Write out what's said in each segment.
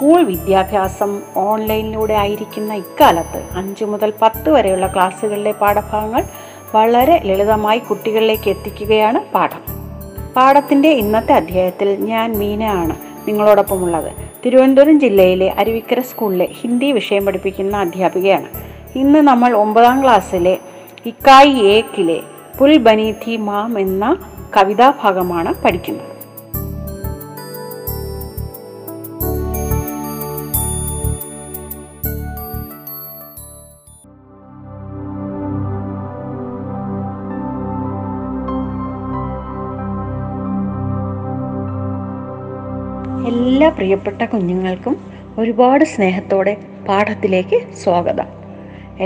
School വിദ്യാഭ്യാസം ഓൺലൈനിലൂടെ ആയിരിക്കുന്ന ഇക്കാലത്ത് 5 മുതൽ 10 വരെയുള്ള ക്ലാസ്സുകളിലെ പാഠഭാഗങ്ങൾ വളരെ ലളിതമായി കുട്ടികളിലേക്ക് എത്തിക്കുകയാണ് പാഠം. പാഠത്തിൻ്റെ ഇന്നത്തെ അധ്യായത്തിൽ ഞാൻ മീന ആണ് നിങ്ങളോടൊപ്പമുള്ളത്. തിരുവനന്തപുരം ജില്ലയിലെ അരുവിക്കര സ്കൂളിലെ ഹിന്ദി വിഷയം പഠിപ്പിക്കുന്ന അധ്യാപികയാണ്. ഇന്ന് നമ്മൾ 9ാം ക്ലാസ്സിലെ ഇക്കായി ഏക്കിലെ പുൽ ബനി ഥി മാം എന്ന കവിതാഭാഗമാണ് പഠിക്കുന്നത്. എല്ലാ പ്രിയപ്പെട്ട കുഞ്ഞുങ്ങൾക്കും ഒരുപാട് സ്നേഹത്തോടെ പാഠത്തിലേക്ക് സ്വാഗതം.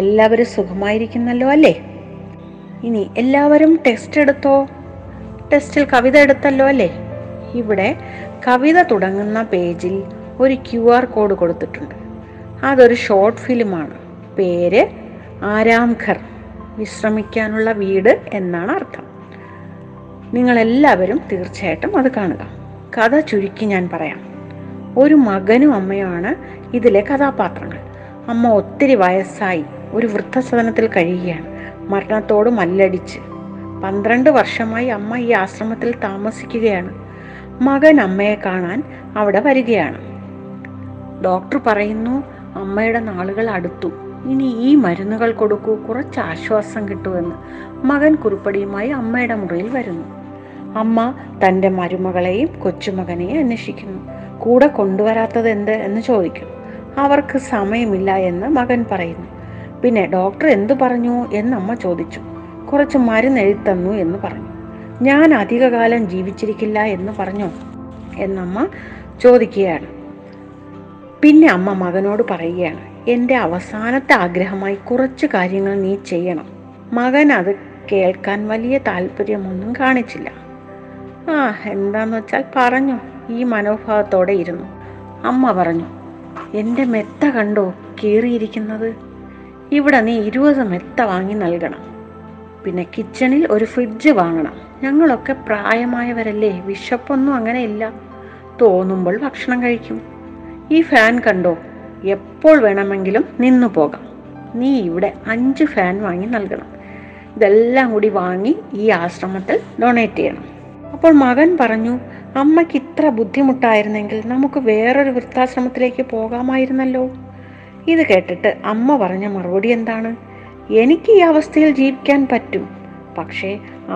എല്ലാവരും സുഖമായിരിക്കുന്നല്ലോ അല്ലേ? ഇനി എല്ലാവരും ടെസ്റ്റ് എടുത്തോ? ടെസ്റ്റിൽ കവിത എടുത്തല്ലോ അല്ലേ? ഇവിടെ കവിത തുടങ്ങുന്ന പേജിൽ ഒരു QR കോഡ് കൊടുത്തിട്ടുണ്ട്. അതൊരു ഷോർട്ട് ഫിലിമാണ്. പേര് ആരാംഘർ, വിശ്രമിക്കാനുള്ള വീട് എന്നാണ് അർത്ഥം. നിങ്ങളെല്ലാവരും തീർച്ചയായിട്ടും അത് കാണുക. കഥ ചുരുക്കി ഞാൻ പറയാം. ഒരു മകനും അമ്മയുമാണ് ഇതിലെ കഥാപാത്രങ്ങൾ. അമ്മ ഒത്തിരി വയസ്സായി ഒരു വൃദ്ധസദനത്തിൽ കഴിയുകയാണ്, മരണത്തോട് മല്ലടിച്ച്. 12 വർഷമായി അമ്മ ഈ ആശ്രമത്തിൽ താമസിക്കുകയാണ്. മകൻ അമ്മയെ കാണാൻ അവിടെ വരികയാണ്. ഡോക്ടർ പറയുന്നു, അമ്മയുടെ നാളുകൾ അടുത്തു, ഇനി ഈ മരുന്നുകൾ കൊടുക്കൂ, കുറച്ച് ആശ്വാസം കിട്ടുമെന്ന്. മകൻ കുറിപ്പടിയുമായി അമ്മയുടെ മുറിയിൽ വരുന്നു. അമ്മ തൻ്റെ മരുമകളെയും കൊച്ചുമകനെയും അന്വേഷിക്കുന്നു. കൂടെ കൊണ്ടുവരാത്തത് എന്ത് എന്ന് ചോദിക്കുന്നു. അവർക്ക് സമയമില്ല എന്ന് മകൻ പറയുന്നു. പിന്നെ ഡോക്ടർ എന്തു പറഞ്ഞു എന്നമ്മ ചോദിച്ചു. കുറച്ച് മരുന്നെഴുതന്നു എന്ന് പറഞ്ഞു. ഞാൻ അധികകാലം ജീവിച്ചിരിക്കില്ല എന്ന് പറഞ്ഞോ എന്നമ്മ ചോദിക്കുകയാണ്. പിന്നെ അമ്മ മകനോട് പറയുകയാണ്, എൻ്റെ അവസാനത്തെ ആഗ്രഹമായി കുറച്ച് കാര്യങ്ങൾ നീ ചെയ്യണം. മകൻ അത് കേൾക്കാൻ വലിയ താല്പര്യമൊന്നും കാണിച്ചില്ല. എന്താന്ന് വെച്ചാൽ പറഞ്ഞു. ഈ മനോഭാവത്തോടെ ഇരുന്നു. അമ്മ പറഞ്ഞു, എൻ്റെ മെത്ത കണ്ടോ കീറിയിരിക്കുന്നത്? ഇവിടെ നീ 20 മെത്ത വാങ്ങി നൽകണം. പിന്നെ കിച്ചണിൽ ഒരു ഫ്രിഡ്ജ് വാങ്ങണം. ഞങ്ങളൊക്കെ പ്രായമായവരല്ലേ, വിശപ്പൊന്നും അങ്ങനെയില്ല, തോന്നുമ്പോൾ ഭക്ഷണം കഴിക്കും. ഈ ഫാൻ കണ്ടോ, എപ്പോൾ വേണമെങ്കിലും നിന്നു പോകാം. നീ ഇവിടെ 5 ഫാൻ വാങ്ങി നൽകണം. ഇതെല്ലാം കൂടി വാങ്ങി ഈ ആശ്രമത്തിൽ ഡൊണേറ്റ് ചെയ്യണം. അപ്പോൾ മകൻ പറഞ്ഞു, അമ്മയ്ക്ക് ഇത്ര ബുദ്ധിമുട്ടായിരുന്നെങ്കിൽ നമുക്ക് വേറൊരു വൃദ്ധാശ്രമത്തിലേക്ക് പോകാമായിരുന്നല്ലോ. ഇത് കേട്ടിട്ട് അമ്മ പറഞ്ഞ മറുപടി എന്താണ്? എനിക്ക് ഈ അവസ്ഥയിൽ ജീവിക്കാൻ പറ്റും, പക്ഷേ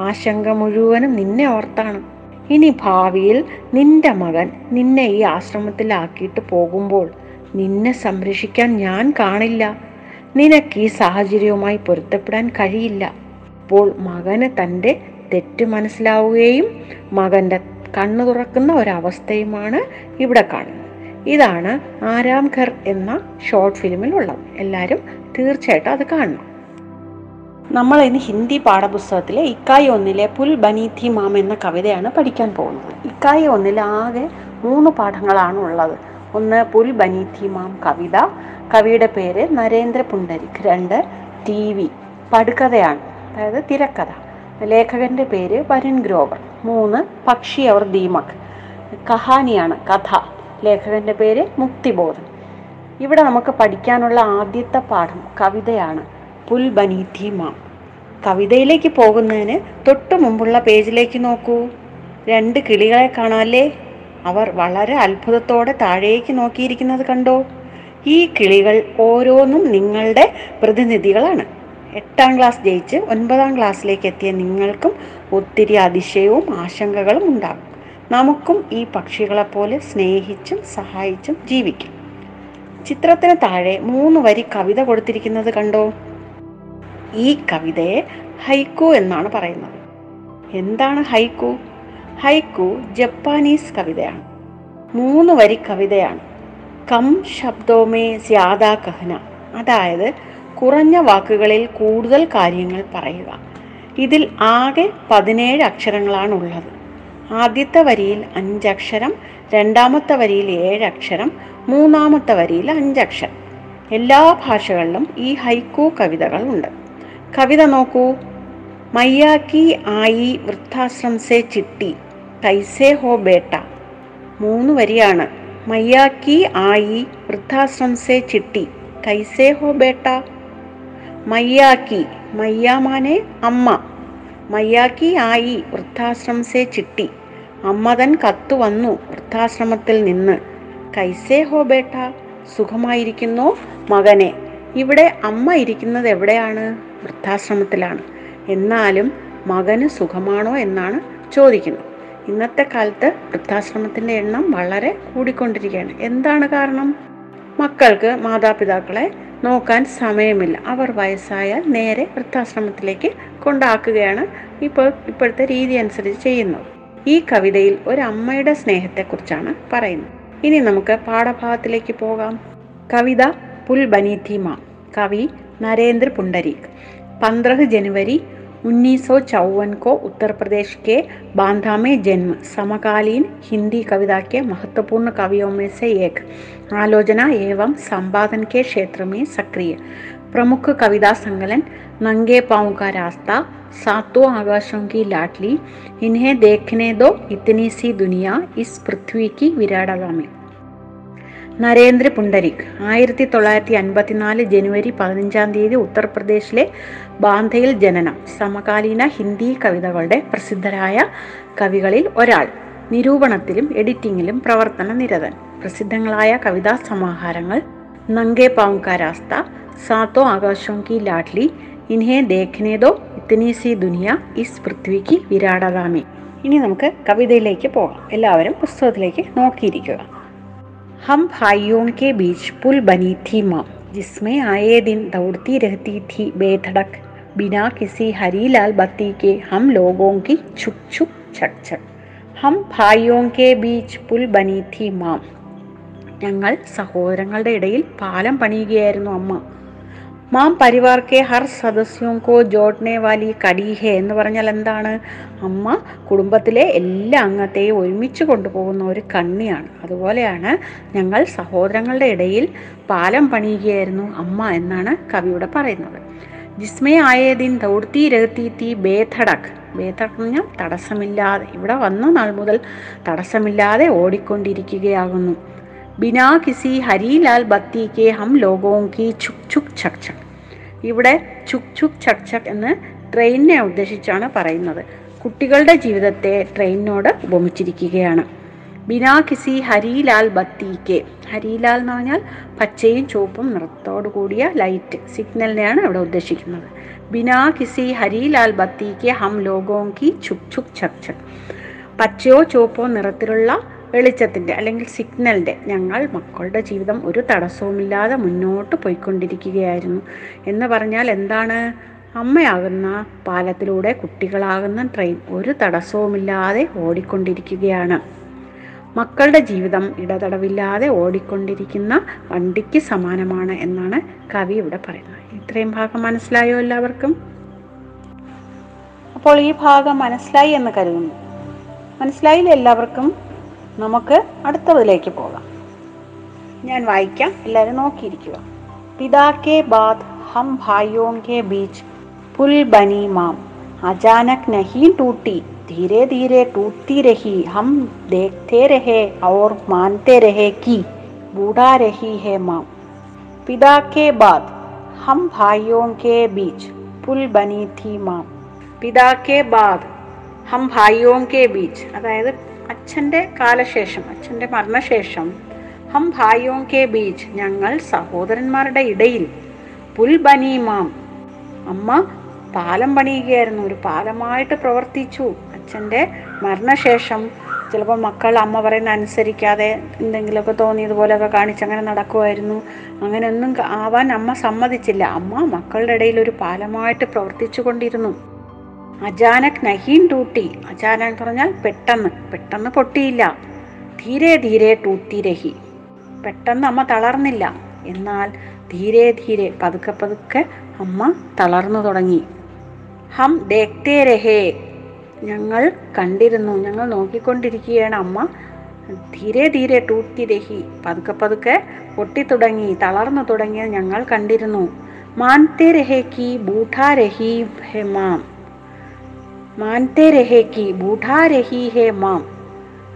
ആശങ്ക മുഴുവനും നിന്നെ ഓർത്താണ്. ഇനി ഭാവിയിൽ നിന്റെ മകൻ നിന്നെ ഈ ആശ്രമത്തിലാക്കിയിട്ട് പോകുമ്പോൾ നിന്നെ സംരക്ഷിക്കാൻ ഞാൻ കാണില്ല. നിനക്ക് ഈ സാഹചര്യവുമായി പൊരുത്തപ്പെടാൻ കഴിയില്ല. അപ്പോൾ മകന് തൻ്റെ തെറ്റ് മനസ്സിലാവുകയും മകൻ്റെ കണ്ണു തുറക്കുന്ന ഒരവസ്ഥയുമാണ് ഇവിടെ കാണുന്നത്. ഇതാണ് ആരാംഘർ എന്ന ഷോർട്ട് ഫിലിമിലുള്ളത്. എല്ലാവരും തീർച്ചയായിട്ടും അത് കാണണം. നമ്മൾ ഇന്ന് ഹിന്ദി പാഠപുസ്തകത്തിലെ ഇക്കായി 1-ലെ പുൽ ബനി ഥി മാം എന്ന കവിതയാണ് പഠിക്കാൻ പോകുന്നത്. ഇക്കായി 1-ൽ ആകെ 3 പാഠങ്ങളാണ് ഉള്ളത്. ഒന്ന് പുൽ ബനി ഥി മാം കവിത. കവിയുടെ പേര് നരേന്ദ്ര പുണ്ടരിക്. 2 TV പടുകഥയാണ്, അതായത് തിരക്കഥ. ലേഖകൻ്റെ പേര് വരുൺ ഗ്രോവർ. 3 പക്ഷി അവർ ദീമക്, കഹാനിയാണ്, കഥ. ലേഖകൻ്റെ പേര് മുക്തിബോധൻ. ഇവിടെ നമുക്ക് പഠിക്കാനുള്ള ആദ്യത്തെ പാഠം കവിതയാണ്, പുൽ ബനി ഥി മാം. കവിതയിലേക്ക് പോകുന്നതിന് തൊട്ടു മുമ്പുള്ള പേജിലേക്ക് നോക്കൂ. 2 കിളികളെ കാണാല്ലേ? അവർ വളരെ അത്ഭുതത്തോടെ താഴേക്ക് നോക്കിയിരിക്കുന്നത് കണ്ടോ? ഈ കിളികൾ ഓരോന്നും നിങ്ങളുടെ പ്രതിനിധികളാണ്. 8ാം ക്ലാസ് ജയിച്ച് 9ാം ക്ലാസ്സിലേക്ക് എത്തിയ നിങ്ങൾക്കും ഒത്തിരി അതിശയവും ആശങ്കകളും ഉണ്ടാകും. നമുക്കും ഈ പക്ഷികളെപ്പോലെ സ്നേഹിച്ചും സഹായിച്ചും ജീവിക്കും. ചിത്രത്തിന് താഴെ 3 വരി കവിത കൊടുത്തിരിക്കുന്നത് കണ്ടോ? ഈ കവിതയെ ഹൈക്കു എന്നാണ് പറയുന്നത്. എന്താണ് ഹൈക്കു? ഹൈക്കു ജപ്പാനീസ് കവിതയാണ്. 3 വരി കവിതയാണ്. കം ശബ്ദോമേ ജ്യാദാ കഹന, അതായത് കുറഞ്ഞ വാക്കുകളിൽ കൂടുതൽ കാര്യങ്ങൾ പറയുക. ഇതിൽ ആകെ 17 അക്ഷരങ്ങളാണുള്ളത്. ആദ്യത്തെ വരിയിൽ 5 അക്ഷരം, രണ്ടാമത്തെ വരിയിൽ 7 അക്ഷരം, മൂന്നാമത്തെ വരിയിൽ 5 അക്ഷരം. എല്ലാ ഭാഷകളിലും ഈ ഹൈക്കു കവിതകൾ ഉണ്ട്. കവിത നോക്കൂ. മയ്യാക്കി ആയി വൃദ്ധാശ്രംസെ ചിട്ടി കൈസേ ഹോ ബേട്ട. 3 വരിയാണ്. മയ്യാക്കി ആയി വൃദ്ധാശ്രംസെ ചിട്ടി കൈസേ ഹോ ബേട്ട. മയ്യാക്കി, മയ്യാമാനെ അമ്മ, മയ്യാക്കി ആയി വൃദ്ധാശ്രംസെ ചിട്ടി, അമ്മതൻ കത്തു വന്നു വൃദ്ധാശ്രമത്തിൽ നിന്ന്. കൈസേ ഹോ ബേട്ട, സുഖമായിരിക്കുന്നു മകനെ. ഇവിടെ അമ്മ ഇരിക്കുന്നത് എവിടെയാണ്? വൃദ്ധാശ്രമത്തിലാണ്. എന്നാലും മകന് സുഖമാണോ എന്നാണ് ചോദിക്കുന്നത്. ഇന്നത്തെ കാലത്ത് വൃദ്ധാശ്രമത്തിൻ്റെ എണ്ണം വളരെ കൂടിക്കൊണ്ടിരിക്കുകയാണ്. എന്താണ് കാരണം? മക്കൾക്ക് മാതാപിതാക്കളെ നോക്കാൻ സമയമില്ല. അവർ വയസ്സായാൽ നേരെ വൃദ്ധാശ്രമത്തിലേക്ക് കൊണ്ടാക്കുകയാണ് ഇപ്പോഴത്തെ രീതി അനുസരിച്ച് ചെയ്യുന്നത്. ഈ കവിതയിൽ ഒരു അമ്മയുടെ സ്നേഹത്തെക്കുറിച്ചാണ് പറയുന്നത്. ഇനി നമുക്ക് പാഠഭാഗത്തിലേക്ക് പോകാം. കവിത പുൽ ബനീതിമ, കവി നരേന്ദ്ര പുണ്ടരീക്. 15 जनवरी 1954 को उत्तर प्रदेश के बांदा में जन्म, समकालीन हिंदी कविता के महत्वपूर्ण कवियों में से एक, आलोचना एवं संपादन के क्षेत्र में सक्रिय, प्रमुख कविता संकलन नंगे पाँव का रास्ता, सातों आकाशों की लाटली, इन्हें देखने दो, इतनी सी दुनिया, इस पृथ्वी की विराटता में. നരേന്ദ്ര പുണ്ടരിക് 1954 ജനുവരി 15 ഉത്തർപ്രദേശിലെ ബാന്ധയിൽ ജനനം. സമകാലീന ഹിന്ദി കവിതകളുടെ പ്രസിദ്ധരായ കവികളിൽ ഒരാൾ. നിരൂപണത്തിലും എഡിറ്റിംഗിലും പ്രവർത്തന നിരതൻ. പ്രസിദ്ധങ്ങളായ കവിതാ സമാഹാരങ്ങൾ നംഗെ പാവ് കാ രാസ്ത, സാത്തോ ആകാശോം കി ലാഡ്ലി, ഇൻഹെ ദേഖ്നെ ദോ, ഇത്നി സി ദുനിയ, ഇസ് പൃഥ്വി കി വിരാടതാ മേ. ഇനി നമുക്ക് കവിതയിലേക്ക് പോകാം. എല്ലാവരും പുസ്തകത്തിലേക്ക് നോക്കിയിരിക്കുക. हम भाइयों के बीच पुल बनी थी माँ, जिसमें आए दिन दौड़ती रहती थी बेधड़क, बिना किसी हरी लाल बत्ती के हम लोगों की छुक छुक छक छक. हम भाइयों के बीच पुल बनी थी माँ, ഞങ്ങൾ സഹോദരങ്ങളുടെ ഇടയിൽ പാലം പണിയുകയായിരുന്നു അമ്മ. മാം പരിവാർ കെ ഹർ സദസ്യോം കോ ജോഡ്നെ വാലി കടി ഹേ എന്ന് പറഞ്ഞാൽ എന്താണ്? അമ്മ കുടുംബത്തിലെ എല്ലാ അംഗത്തെയും ഒരുമിച്ച് കൊണ്ടുപോകുന്ന ഒരു കണ്ണിയാണ്. അതുപോലെയാണ് ഞങ്ങൾ സഹോദരങ്ങളുടെ ഇടയിൽ പാലം പണിയുകയായിരുന്നു അമ്മ എന്നാണ് കവിയോട് പറയുന്നത്. ജിസ്മേ ആയതിൻ ദൗർത്തി രഹത്തി തീ ബേധടക്, ബേധടക് എന്ന് പറഞ്ഞാൽ തടസ്സമില്ലാതെ, ഇവിടെ വന്ന നാൾ മുതൽ തടസ്സമില്ലാതെ ഓടിക്കൊണ്ടിരിക്കുകയാകുന്നു. ബിനാ കിസി ഹരി ലാൽ ബത്തി കെ ഹം ലോകോങ്കി ഛുക് ഛുക് ഛക് ഛക്. ഇവിടെ ഛുക് ഛുക് ഛക് ഛക് എന്ന് ട്രെയിനിനെ ഉദ്ദേശിച്ചാണ് പറയുന്നത്. കുട്ടികളുടെ ജീവിതത്തെ ട്രെയിനിനോട് ഉപമിച്ചിരിക്കുകയാണ്. ബിനാ കിസി ഹരി ലാൽ ബത്തി കെ, ഹരി ലാൽ എന്ന് പറഞ്ഞാൽ പച്ചയും ചുവപ്പും നിറത്തോടു കൂടിയ ലൈറ്റ്, സിഗ്നലിനെയാണ് ഇവിടെ ഉദ്ദേശിക്കുന്നത്. ബിനാ കിസി ഹരി ലാൽ ബത്തി കെ ഹം ലോകോങ്കി ഛുക് ഛുക് ഛക് ഛക്. പച്ചയോ ചുവപ്പോ നിറത്തിലുള്ള വെളിച്ചത്തിൻ്റെ അല്ലെങ്കിൽ സിഗ്നലിൻ്റെ ഞങ്ങൾ മക്കളുടെ ജീവിതം ഒരു തടസ്സവുമില്ലാതെ മുന്നോട്ട് പോയിക്കൊണ്ടിരിക്കുകയായിരുന്നു എന്ന് പറഞ്ഞാൽ എന്താണ്? അമ്മയാകുന്ന പാലത്തിലൂടെ കുട്ടികളാകുന്ന ട്രെയിൻ ഒരു തടസ്സവുമില്ലാതെ ഓടിക്കൊണ്ടിരിക്കുകയാണ്. മക്കളുടെ ജീവിതം ഇടതടവില്ലാതെ ഓടിക്കൊണ്ടിരിക്കുന്ന വണ്ടിക്ക് സമാനമാണ് എന്നാണ് കവി ഇവിടെ പറയുന്നത്. ഇത്രയും ഭാഗം മനസ്സിലായോ എല്ലാവർക്കും? അപ്പോൾ ഈ ഭാഗം മനസ്സിലായി എന്ന് കരുതുന്നു. മനസ്സിലായില്ല എല്ലാവർക്കും? നമുക്ക് അടുത്തതിലേക്ക് പോകാം. ഞാൻ വായിക്കാം, എല്ലാവരും നോക്കിയിരിക്കുക. പിതാക്കേ ബാദ് ഹം ഭായിയോ കെ ബീച്ച് പുൽ ബനി മാം, അചാനക് നഹി ടൂട്ടി, ധീരെ ധീരെ ടൂട്ടി രഹി, ഹം ദേഖ്തേ രഹേ ഔർ മാൻതേ രഹേ കി ബൂഢാ രഹി ഹേ മാം. പിതാക്കേ ബാദ് ഹം ഭായിയോ കെ ബീച്ച് പുൽ ബനി തീ മാം. പിതാക്കേ ബാദ് ഹം ഭായിയോ കെ ബീച്ച്, അതായത് അച്ഛൻ്റെ കാലശേഷം, അച്ഛൻ്റെ മരണശേഷം, ഹം ഭായിയോം കെ ബീച്ച് ഞങ്ങൾ സഹോദരന്മാരുടെ ഇടയിൽ, പുൽ ബനി മാം അമ്മ പാലം പണിയുകയായിരുന്നു, ഒരു പാലമായിട്ട് പ്രവർത്തിച്ചു. അച്ഛൻ്റെ മരണശേഷം ചിലപ്പോൾ മക്കൾ അമ്മ പറയുന്ന അനുസരിക്കാതെ എന്തെങ്കിലുമൊക്കെ തോന്നിയതുപോലെയൊക്കെ കാണിച്ചങ്ങനെ നടക്കുമായിരുന്നു. അങ്ങനെയൊന്നും ആവാൻ അമ്മ സമ്മതിച്ചില്ല. അമ്മ മക്കളുടെ ഇടയിൽ ഒരു പാലമായിട്ട് പ്രവർത്തിച്ചു കൊണ്ടിരുന്നു. അചാനക് നഹീൻ ടൂട്ടി, അചാനക് പറഞ്ഞാൽ പെട്ടെന്ന്, പെട്ടെന്ന് പൊട്ടിയില്ല. ധീരെ ധീരെ ടൂട്ടി രഹി, പെട്ടെന്ന് അമ്മ തളർന്നില്ല. എന്നാൽ ധീരെ ധീരെ പതുക്കെ പതുക്കെ അമ്മ തളർന്നു തുടങ്ങി. ഹം ദേഖ്തേ രഹേ, ഞങ്ങൾ കണ്ടിരുന്നു, ഞങ്ങൾ നോക്കിക്കൊണ്ടിരിക്കുകയാണ്. അമ്മ ധീരെ ധീരെ ടൂട്ടി രഹി, പതുക്കെ പതുക്കെ പൊട്ടിത്തുടങ്ങി, തളർന്നു തുടങ്ങിയത് ഞങ്ങൾ കണ്ടിരുന്നു. മാൻതേ രഹേക്ക് ബൂഠാ രഹി ഹേ മാം, മാൻതേ രഹേക്ക് ബൂഠാ രഹി ഹേ മാം.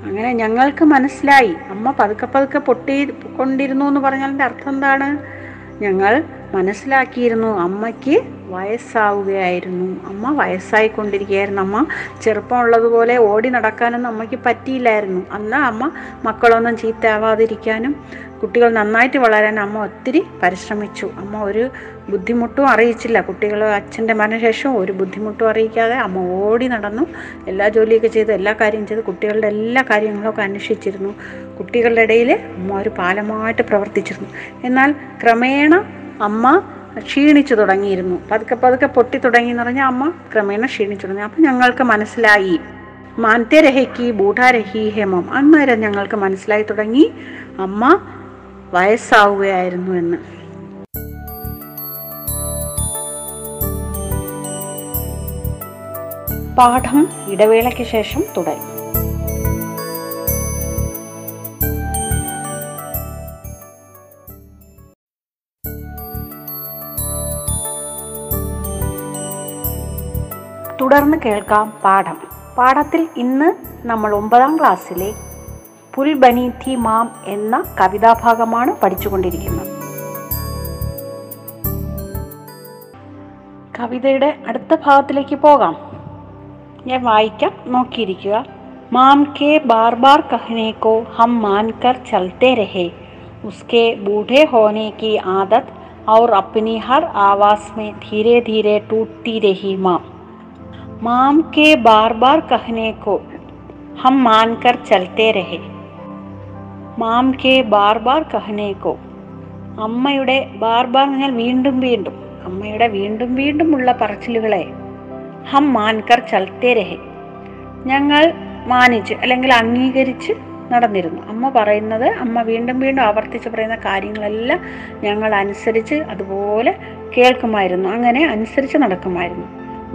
അങ്ങനെ ഞങ്ങൾക്ക് മനസ്സിലായി, അമ്മ പതുക്കെ പതുക്കെ പൊട്ടിക്കൊണ്ടിരുന്നു എന്ന് പറഞ്ഞതിൻ്റെ അർത്ഥം എന്താണ്? ഞങ്ങൾ മനസ്സിലാക്കിയിരുന്നു അമ്മയ്ക്ക് വയസ്സാവുകയായിരുന്നു, അമ്മ വയസ്സായിക്കൊണ്ടിരിക്കുകയായിരുന്നു. അമ്മ ചെറുപ്പമുള്ളതുപോലെ ഓടി നടക്കാനൊന്നും അമ്മയ്ക്ക് പറ്റിയില്ലായിരുന്നു. അന്ന് അമ്മ മക്കളൊന്നും ചീത്തയാവാതിരിക്കാനും കുട്ടികൾ നന്നായിട്ട് വളരാൻ അമ്മ ഒത്തിരി പരിശ്രമിച്ചു. അമ്മ ഒരു ബുദ്ധിമുട്ടും അറിയിച്ചില്ല. കുട്ടികൾ അച്ഛൻ്റെ മരണശേഷം ഒരു ബുദ്ധിമുട്ടും അറിയിക്കാതെ അമ്മ ഓടി നടന്നു, എല്ലാ ജോലിയൊക്കെ ചെയ്ത്, എല്ലാ കാര്യം ചെയ്ത്, കുട്ടികളുടെ എല്ലാ കാര്യങ്ങളൊക്കെ അന്വേഷിച്ചിരുന്നു. കുട്ടികളുടെ ഇടയിൽ അമ്മ ഒരു പാലമായിട്ട് പ്രവർത്തിച്ചിരുന്നു. എന്നാൽ ക്രമേണ അമ്മ ക്ഷീണിച്ചു തുടങ്ങിയിരുന്നു. പതുക്കെ പതുക്കെ പൊട്ടി തുടങ്ങി എന്ന് പറഞ്ഞാൽ അമ്മ ക്രമേണ ക്ഷീണിച്ചു തുടങ്ങി. അപ്പം ഞങ്ങൾക്ക് മനസ്സിലായി മാൻതേ രഹേക്ക് ബൂഢാ രഹി ഹേമം, അന്നേരം ഞങ്ങൾക്ക് മനസ്സിലായി തുടങ്ങി അമ്മ വയസ്സാവുകയായിരുന്നു എന്ന്. പാഠം ഇടവേളയ്ക്ക് ശേഷം തുടരും. തുടർന്ന് കേൾക്കാം പാഠം. പാഠത്തിൽ ഇന്ന് നമ്മൾ 9ാം ക്ലാസ്സിലെ പുൽ ബനി തി മാം എന്ന കവിതാഭാഗമാണ് പഠിച്ചുകൊണ്ടിരിക്കുന്നത്. കവിതയുടെ അടുത്ത ഭാഗത്തിലേക്ക് പോകാം. ഞാൻ വായിക്കാം, നോക്കിയിരിക്കുക. മാം കെ ബാർ ബാർ കഹ്നേക്കോ ഹം മാൻകർ ചൽത്തേ രഹേ, ഉസ്കെ ബൂഢേ ഹോനെ കി ആദത് ഔർ അപ്നി ഹർ ആവാസ് മേ ധീരെ ധീരെ ടൂട്ടി രഹി മാം. മാം കെ ബാർ ബാർ കഹ്നേക്കോ ഹം മാൻകർ ചൽത്തേ രഹേ. മാം കെ ബാർ ബാർ കഹ്നേക്കോ, അമ്മയുടെ ബാർ ബാർ എന്നാൽ വീണ്ടും വീണ്ടും, അമ്മയുടെ വീണ്ടും വീണ്ടുമുള്ള പറച്ചിലുകളെ, ഹം മാൻകർ ചൽത്തേ രഹേ, ഞങ്ങൾ മാനിച്ച് അല്ലെങ്കിൽ അംഗീകരിച്ച് നടന്നിരുന്നു. അമ്മ പറയുന്നത്, അമ്മ വീണ്ടും വീണ്ടും ആവർത്തിച്ച് പറയുന്ന കാര്യങ്ങളെല്ലാം ഞങ്ങൾ അനുസരിച്ച് അതുപോലെ കേൾക്കുമായിരുന്നു, അങ്ങനെ അനുസരിച്ച് നടക്കുമായിരുന്നു.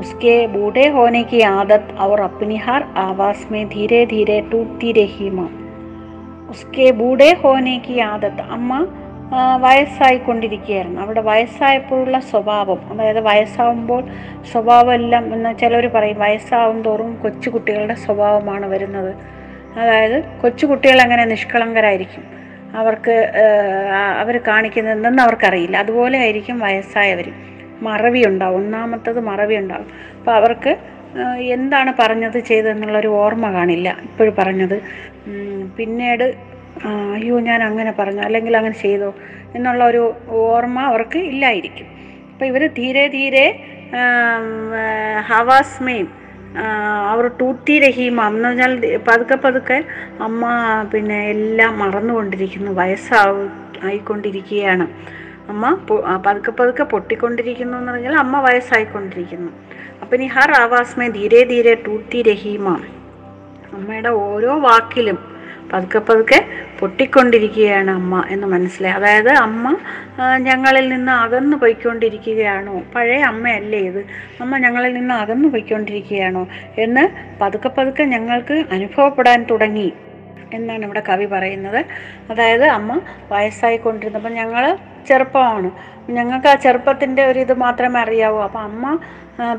ഉസ്കെ ബൂഢേ ഹോനെ കി ആദത്ത് ഔർ അപ്നി ഹർ ആവാസ് മേ ധീരെ ധീരെ ടൂട്ടി രഹി മാം. ഉസ്കെ ബൂഢേ ഹോനെ കി ആദത്ത്, അമ്മ വയസ്സായിക്കൊണ്ടിരിക്കുകയായിരുന്നു. അവിടെ വയസ്സായപ്പോഴുള്ള സ്വഭാവം, അതായത് വയസ്സാവുമ്പോൾ സ്വഭാവം എല്ലാം എന്ന് ചിലർ പറയും, വയസ്സാവും തോറും കൊച്ചു കുട്ടികളുടെ സ്വഭാവമാണ് വരുന്നത്. അതായത് കൊച്ചുകുട്ടികൾ അങ്ങനെ നിഷ്കളങ്കരായിരിക്കും, അവർ കാണിക്കുന്നതെന്ന് അവർക്കറിയില്ല, അതുപോലെ ആയിരിക്കും വയസ്സായവരും. മറവി ഉണ്ടാവും, ഒന്നാമത്തത് മറവി ഉണ്ടാവും. അപ്പോൾ അവർക്ക് എന്താണ് പറഞ്ഞത് ചെയ്തതെന്നുള്ളൊരു ഓർമ്മ കാണില്ല. ഇപ്പോഴും പറഞ്ഞത് പിന്നീട് അയ്യോ ഞാൻ അങ്ങനെ പറഞ്ഞു അല്ലെങ്കിൽ അങ്ങനെ ചെയ്തോ എന്നുള്ള ഒരു ഓർമ്മ അവർക്ക് ഇല്ലായിരിക്കും. അപ്പോൾ ഇവർ ധീരെ ധീരെ ഹവാസ്മയും അവർ ടൂട്ടി രഹീമ എന്ന് പറഞ്ഞാൽ പതുക്കെ പതുക്കെ അമ്മ പിന്നെ എല്ലാം മറന്നുകൊണ്ടിരിക്കുന്നു, വയസ്സായിക്കൊണ്ടിരിക്കുകയാണ്. അമ്മ പതുക്കെ പതുക്കെ പൊട്ടിക്കൊണ്ടിരിക്കുന്നു എന്ന് പറഞ്ഞാൽ അമ്മ വയസ്സായിക്കൊണ്ടിരിക്കുന്നു. അപ്പം ഇനി ഹർ ആവാസ്മേ ധീരെ ധീരെ ടൂട്ടി രഹീമ, അമ്മയുടെ ഓരോ വാക്കിലും പതുക്കെ പതുക്കെ പൊട്ടിക്കൊണ്ടിരിക്കുകയാണ് അമ്മ എന്ന് മനസ്സിലായി. അതായത് അമ്മ ഞങ്ങളിൽ നിന്ന് അകന്നു പോയിക്കൊണ്ടിരിക്കുകയാണോ, പഴയ അമ്മയല്ലേ ഇത്, അമ്മ ഞങ്ങളിൽ നിന്ന് അകന്നു പോയിക്കൊണ്ടിരിക്കുകയാണോ എന്ന് പതുക്കെ പതുക്കെ ഞങ്ങൾക്ക് അനുഭവപ്പെടാൻ തുടങ്ങി എന്നാണ് ഇവിടെ കവി പറയുന്നത്. അതായത് അമ്മ വയസ്സായിക്കൊണ്ടിരുന്നപ്പോൾ ഞങ്ങൾ ചെറുപ്പമാണ്, ഞങ്ങൾക്ക് ആ ചെറുപ്പത്തിൻ്റെ ഒരു ഇത് മാത്രമേ അറിയാവൂ. അപ്പം അമ്മ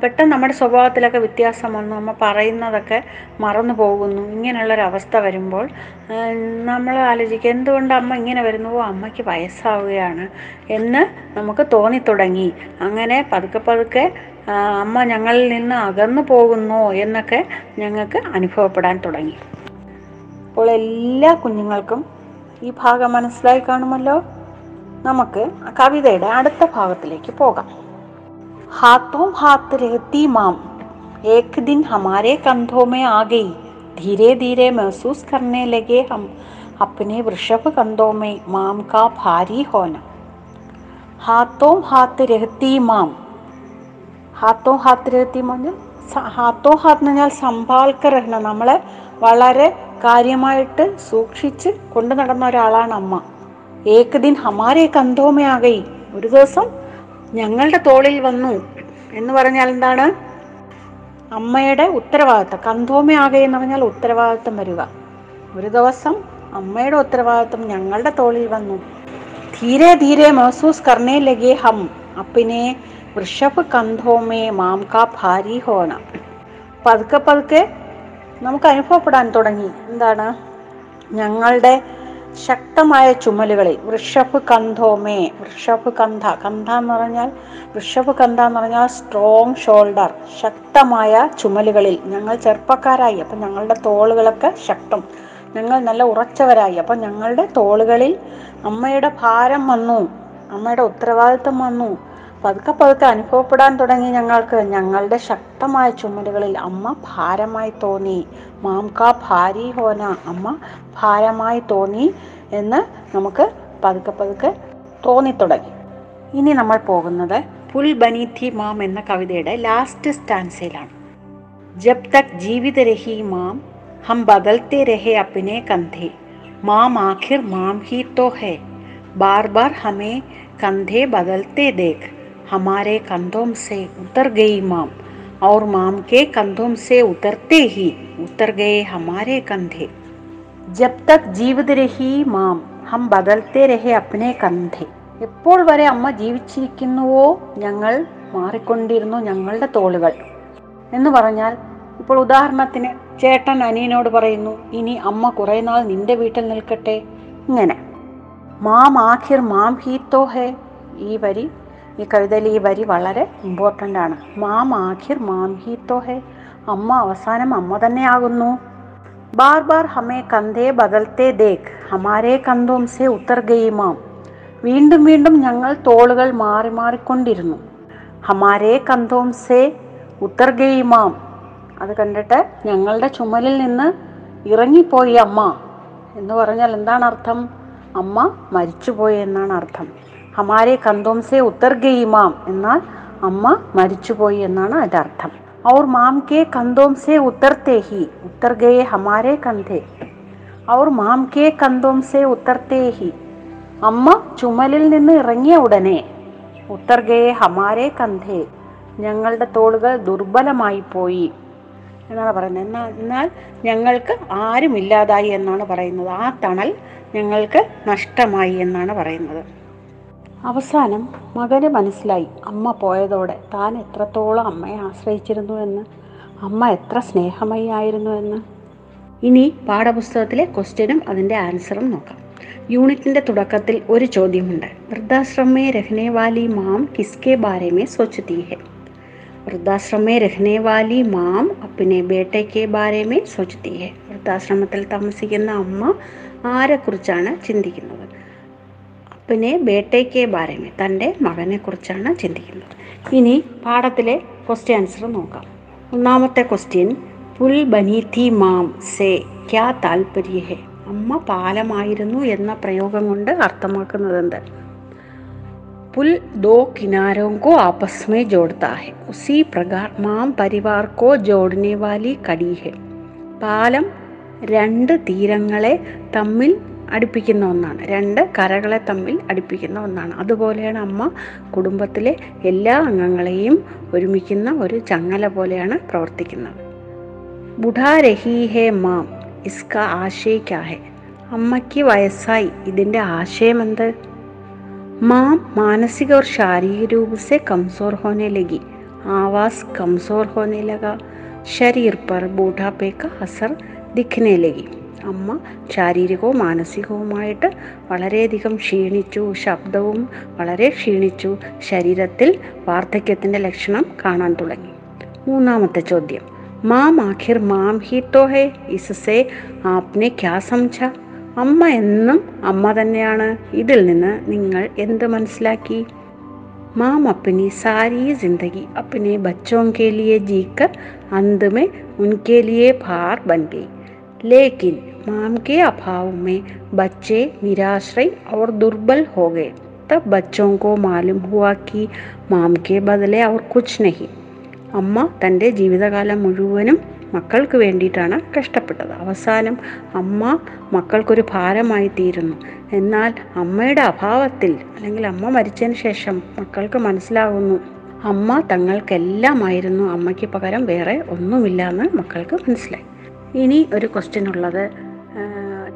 പെട്ടെന്ന് നമ്മുടെ സ്വഭാവത്തിലൊക്കെ വ്യത്യാസം വന്നു, അമ്മ പറയുന്നതൊക്കെ മറന്നു പോകുന്നു. ഇങ്ങനെയുള്ളൊരവസ്ഥ വരുമ്പോൾ നമ്മൾ ആലോചിക്കുക, എന്തുകൊണ്ട് അമ്മ ഇങ്ങനെ വരുന്നുവോ, അമ്മയ്ക്ക് വയസ്സാവുകയാണ് എന്ന് നമുക്ക് തോന്നിത്തുടങ്ങി. അങ്ങനെ പതുക്കെ പതുക്കെ അമ്മ ഞങ്ങളിൽ നിന്ന് അകന്നു പോകുന്നു എന്നൊക്കെ ഞങ്ങൾക്ക് അനുഭവപ്പെടാൻ തുടങ്ങി. അപ്പോൾ എല്ലാ കുഞ്ഞുങ്ങൾക്കും ഈ ഭാഗം മനസ്സിലായി കാണുമല്ലോ. നമുക്ക് കവിതയുടെ അടുത്ത ഭാഗത്തിലേക്ക് പോകാം. ഹാത്തോം ഹാത്ത് രഹത്തി മാം, ഏക് ദിൻ ഹമാരെ കന്ധോമേ ആഗൈ, ധീരെ ധീരെ മഹസൂസ് കർണേ ലഗേ ഹം അപ്നെ വൃഷഭ കന്ധോമേ മാം കാ ഭാരി ഹോന. ഹാത്തോം ഹാത്ത് രഹത്തി മാം, ഹാത്തോം ഹാത്ത് രഹത്തി മാം, ഹാത്തോ ഹാത്ത് എന്ന് പറഞ്ഞാൽ സംഭാൽക്കരഹ്ന, നമ്മളെ വളരെ കാര്യമായിട്ട് സൂക്ഷിച്ച് കൊണ്ടു നടന്ന ഒരാളാണ് അമ്മ. ഏക് ദിൻ ഹമാരെ കന്തോമയാകൈ, ഒരു ദിവസം ഞങ്ങളുടെ തോളിൽ വന്നു എന്ന് പറഞ്ഞാൽ എന്താണ്? അമ്മയുടെ ഉത്തരവാദിത്തം. കന്തോമയാകൈ എന്ന് പറഞ്ഞാൽ ഉത്തരവാദിത്തം വരിക. ഒരു ദിവസം അമ്മയുടെ ഉത്തരവാദിത്തം ഞങ്ങളുടെ തോളിൽ വന്നു. ധീരെ ധീരെ മഹസൂസ് കർണേ ലഗേ ഹം അപ്പിനെ വൃഷഭ് കന്ധോമേ മാം കാ ഭാരി ഹോണ. പതുക്കെ പതുക്കെ നമുക്ക് അനുഭവപ്പെടാൻ തുടങ്ങി എന്താണ്? ഞങ്ങളുടെ ശക്തമായ ചുമലുകളിൽ വൃഷഭ് കന്ധോമേ, വൃഷഭ് കന്ധ, കന്ധ എന്ന് പറഞ്ഞാൽ വൃഷഭ് കന്ധ എന്ന് പറഞ്ഞാൽ സ്ട്രോങ് ഷോൾഡർ, ശക്തമായ ചുമലുകളിൽ. ഞങ്ങൾ ചെറുപ്പക്കാരായി, അപ്പം ഞങ്ങളുടെ തോളുകളൊക്കെ ശക്തം, ഞങ്ങൾ നല്ല ഉറച്ചവരായി. അപ്പം ഞങ്ങളുടെ തോളുകളിൽ അമ്മയുടെ ഭാരം വന്നു, അമ്മയുടെ ഉത്തരവാദിത്വം വന്നു. പതുക്കെ പതുക്കെ അനുഭവപ്പെടാൻ തുടങ്ങി ഞങ്ങൾക്ക് ഞങ്ങളുടെ ശക്തമായ ചുമലുകളിൽ അമ്മ ഭാരമായി തോന്നി. മാംകാ ഭാരി ഹോന, അമ്മ ഭാരമായി തോന്നി എന്ന് നമുക്ക് പതുക്കെ പതുക്കെ തോന്നിത്തുടങ്ങി. ഇനി നമ്മൾ പോകുന്നത് ഫുൽ ബനീതി മാം എന്ന കവിതയുടെ ലാസ്റ്റ് സ്റ്റാൻസയിലാണ്. ജബ് തക് ജീവിത രഹി മാം ഹം ബദൽത്തെ രഹേ അപ്പിനെ കന്ധേ, മാം ആഖിർ മാം ഹി തോ ഹേ, ബാർ ബാർ ഹമേ കന്ധേ ബദൽത്തെ ദേഖ്, ഹമാരെ കന്ധോം സേ ഉത്തർ ഗയി മാം, ഔർ മാം കെ കന്ധോം സേ ഉത്തർത്തെ ഹി ഉത്തർ ഗയെ ഹമാരെ കന്ധേ. ജബ് തക് ജീവിത രഹി മാം ഹം ബദൽത്തെ രഹേ അപ്പിനെ കന്ധേ. എപ്പോൾ വരെ അമ്മ ജീവിച്ചിരിക്കുന്നുവോ ഞങ്ങൾ മാറിക്കൊണ്ടിരുന്നു ഞങ്ങളുടെ തോളുകൾ എന്ന് പറഞ്ഞാൽ, ഇപ്പോൾ ഉദാഹരണത്തിന് ചേട്ടൻ അനിയനോട് പറയുന്നു, ഇനി അമ്മ കുറേ നാൾ നിന്റെ വീട്ടിൽ നിൽക്കട്ടെ, ഇങ്ങനെ. മാം ആഖിർ മാം ഹി തോ ഹേ, ഈ വരി, ഈ കവിതയിൽ ഈ വരി വളരെ ഇമ്പോർട്ടൻ്റ് ആണ്. മാം ആഖിർ മാം ഹി തോ ഹേ, അമ്മ അവസാനം അമ്മ തന്നെയാകുന്നു. ബാർ ബാർ ഹമേ കന്ധേ ബദൽത്തെ ദേഖ് ഹമാരെ കന്ധോം സേ ഉത്തർ ഗയി മാം, വീണ്ടും വീണ്ടും ഞങ്ങൾ തോളുകൾ മാറി മാറിക്കൊണ്ടിരുന്നു. ഹമാരെ കന്ധോം സേ ഉത്തർ ഗയി മാം, അത് കണ്ടിട്ട് ഞങ്ങളുടെ ചുമലിൽ നിന്ന് ഇറങ്ങിപ്പോയി അമ്മ എന്ന് പറഞ്ഞാൽ എന്താണ് അർത്ഥം? അമ്മ മരിച്ചുപോയി എന്നാണ് അർത്ഥം. ഹമാരെ കന്ധോം സേ ഉത്തർ ഗയി മാം എന്നാൽ അമ്മ മരിച്ചുപോയി എന്നാണ് അതിൻ്റെ അർത്ഥം. ഔർ മാം കെ കന്ധോം സേ ഉത്തർത്തെ ഹി ഉത്തർ ഗയെ ഹമാരെ കന്ധേ, ഔർ മാം കെ കന്ധോം സേ ഉത്തർത്തെ ഹി, അമ്മ ചുമലിൽ നിന്ന് ഇറങ്ങിയ ഉടനെ ഉത്തർ ഗയെ ഹമാരെ കന്ധേ, ഞങ്ങളുടെ തോളുകൾ ദുർബലമായി പോയി എന്നാണ് പറയുന്നത്. എന്നാൽ ഞങ്ങൾക്ക് ആരുമില്ലാതായി എന്നാണ് പറയുന്നത്. ആ തണൽ ഞങ്ങൾക്ക് നഷ്ടമായി എന്നാണ് പറയുന്നത്. അവസാനം മകന് മനസ്സിലായി അമ്മ പോയതോടെ താൻ എത്രത്തോളം അമ്മയെ ആശ്രയിച്ചിരുന്നു എന്ന്, അമ്മ എത്ര സ്നേഹമയി ആയിരുന്നു എന്ന്. ഇനി പാഠപുസ്തകത്തിലെ ക്വസ്റ്റ്യനും അതിൻ്റെ ആൻസറും നോക്കാം. യൂണിറ്റിൻ്റെ തുടക്കത്തിൽ ഒരു ചോദ്യമുണ്ട്. വൃദ്ധാശ്രമേ രഹ്നെ വാലി മാം കിസ്കെ ബാരേമേ സോച്ചതി ഹെ, വൃദ്ധാശ്രമേ രഹ്നെ വാലി മാം അപ്പിനെ ബേട്ടയ്ക്ക് ബാരേമേ സോചത്തി ഹെ, വൃദ്ധാശ്രമത്തിൽ താമസിക്കുന്ന അമ്മ ആരെക്കുറിച്ചാണ് ചിന്തിക്കുന്നത്? അപ്പിനെ ബേട്ടയ്ക്ക് ബാരേമേ, തൻ്റെ മകനെക്കുറിച്ചാണ് ചിന്തിക്കുന്നത്. ഇനി പാഠത്തിലെ ക്വസ്റ്റ്യൻ ആൻസർ നോക്കാം. ഒന്നാമത്തെ ക്വസ്റ്റ്യൻ, പുൽ ബനീതി മാം സേ ക്യാ താൽപര്യ ഹെ, അമ്മ പാലമായിരുന്നു എന്ന പ്രയോഗം കൊണ്ട് അർത്ഥമാക്കുന്നത് എന്ത്? पुल दो किनारों को आपस में जोड़ता है, उसी प्रकार माम परिवार को जोड़ने वाली कड़ी है. പാലം രണ്ട് തീരങ്ങളെ തമ്മിൽ അടുപ്പിക്കുന്ന ഒന്നാണ്, രണ്ട് കരകളെ തമ്മിൽ അടുപ്പിക്കുന്ന ഒന്നാണ്. അതുപോലെയാണ് അമ്മ കുടുംബത്തിലെ എല്ലാ അംഗങ്ങളെയും ഒരുമിക്കുന്ന ഒരു ചങ്ങല പോലെയാണ് പ്രവർത്തിക്കുന്നത്. ബുഢാ രഹി ഹേ മാം ഇസ്കാ ആശയ ക്യാ ഹേ, അമ്മയ്ക്ക് വയസ്സായി, ഇതിൻ്റെ ആശയം എന്ത്? മാം മാനസിക और शारीरिक रूप से कमज़ोर होने लगी, आवाज़ कमज़ोर होने लगा, शरीर पर ബൂഢാപ്പേ का असर दिखने लगी. അമ്മ ശാരീരികവും മാനസികവുമായിട്ട് വളരെയധികം ക്ഷീണിച്ചു, ശബ്ദവും വളരെ ക്ഷീണിച്ചു, ശരീരത്തിൽ വാർദ്ധക്യത്തിൻ്റെ ലക്ഷണം കാണാൻ തുടങ്ങി. മൂന്നാമത്തെ ചോദ്യം, മാം ആഖിർ മാം ഹി തോ ഹേ ഇസ്സേ ആപ്നെ ക്യാ സംജാ, അമ്മ എന്നും അമ്മ തന്നെയാണ്, ഇതിൽ നിന്ന് നിങ്ങൾ എന്ത് മനസ്സിലാക്കി? മാം അപ്പിനി സാരി ജിന്ദഗി അപ്പിനെ ബച്ചോം കെ ലിയെ ജീക്കർ അന്ത് മേ ഉൻകെ ലിയെ ഭാർ ബൻ ഗയി, ലേക്കിൻ മാം കെ അഭാവ് മേ ബച്ചേ നിരാശ്രയ് ഔർ ദുർബൽ ഹോ ഗയേ, തബ് ബച്ചോം കോ മാലൂം ഹുവാ കി മാം കെ ബദലെ ഔർ കുച്ച് നഹി, അമ്മ തൻ്റെ ജീവിതകാലം മുഴുവനും മക്കൾക്ക് വേണ്ടിയിട്ടാണ് കഷ്ടപ്പെട്ടത്. അവസാനം അമ്മ മക്കൾക്കൊരു ഭാരമായി തീരുന്നു. എന്നാൽ അമ്മയുടെ അഭാവത്തിൽ അല്ലെങ്കിൽ അമ്മ മരിച്ചതിന് ശേഷം മക്കൾക്ക് മനസ്സിലാകുന്നു അമ്മ തങ്ങൾക്കെല്ലാമായിരുന്നു, അമ്മയ്ക്ക് പകരം വേറെ ഒന്നുമില്ല എന്ന് മക്കൾക്ക് മനസ്സിലായി. ഇനി ഒരു ക്വസ്റ്റ്യൻ ഉള്ളത്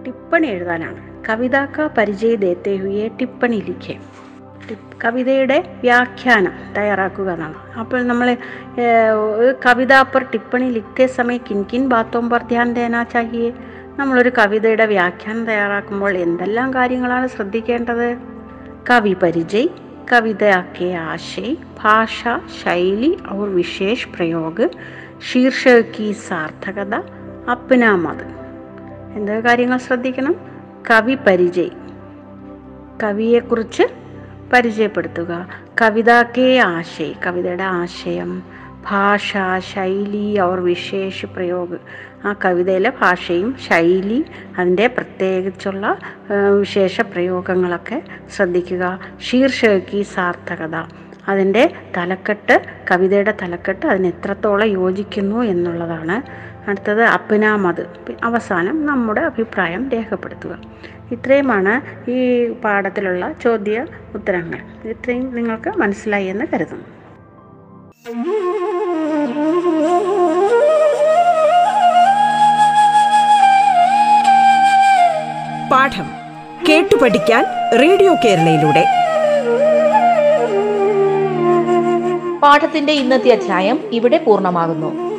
ടിപ്പണി എഴുതാനാണ്. കവിതാക്ക പരിചയ ദേത്തെ ഹുയെ ടിപ്പണി ലിഖേ. കവിതയുടെ വ്യാഖ്യാനം തയ്യാറാക്കുക എന്നാണ്. അപ്പോൾ നമ്മൾ കവിത പർ ടിപ്പണി ലിഖ്തേ സമയം കിൻകിൻ ബാത്തോം പർ ധ്യാൻ ദേനാ ചാഹിയേ. നമ്മളൊരു കവിതയുടെ വ്യാഖ്യാനം തയ്യാറാക്കുമ്പോൾ എന്തെല്ലാം കാര്യങ്ങളാണ് ശ്രദ്ധിക്കേണ്ടത്? കവി പരിചയ്, കവിതയാക്കെ ആശയ്, ഭാഷ, ശൈലി ഔർ വിശേഷ് പ്രയോഗ്, ശീർഷകി സാർത്ഥകത, അപ്നാമത്. എന്തൊക്കെ കാര്യങ്ങൾ ശ്രദ്ധിക്കണം? കവി പരിചയ്, കവിയെക്കുറിച്ച് പരിചയപ്പെടുത്തുക. കവിതാക്കെ ആശയ്, കവിതയുടെ ആശയം, ഭാഷ, ശൈലി ഔർ വിശേഷ് പ്രയോഗ്, ആ കവിതയിലെ ഭാഷയും ശൈലി അതിൻ്റെ പ്രത്യേകിച്ചുള്ള വിശേഷ പ്രയോഗങ്ങളൊക്കെ ശ്രദ്ധിക്കുക. ശീർഷകി സാർത്ഥകത, അതിൻ്റെ തലക്കെട്ട്, കവിതയുടെ തലക്കെട്ട് അതിനെത്രത്തോളം യോജിക്കുന്നു എന്നുള്ളതാണ്. അടുത്തത് അപ്നാമത്, അവസാനം നമ്മുടെ അഭിപ്രായം രേഖപ്പെടുത്തുക. ഇത്രയുമാണ് ഈ പാഠത്തിലുള്ള ചോദ്യ ഉത്തരങ്ങൾ. ഇത്രയും നിങ്ങൾക്ക് മനസ്സിലായി എന്ന് കരുതുന്നു. പാഠം കേട്ടു പഠിക്കാൻ റേഡിയോ കേരളയിലൂടെ. പാഠത്തിന്റെ ഇന്നത്തെ അധ്യായം ഇവിടെ പൂർണ്ണമാകുന്നു.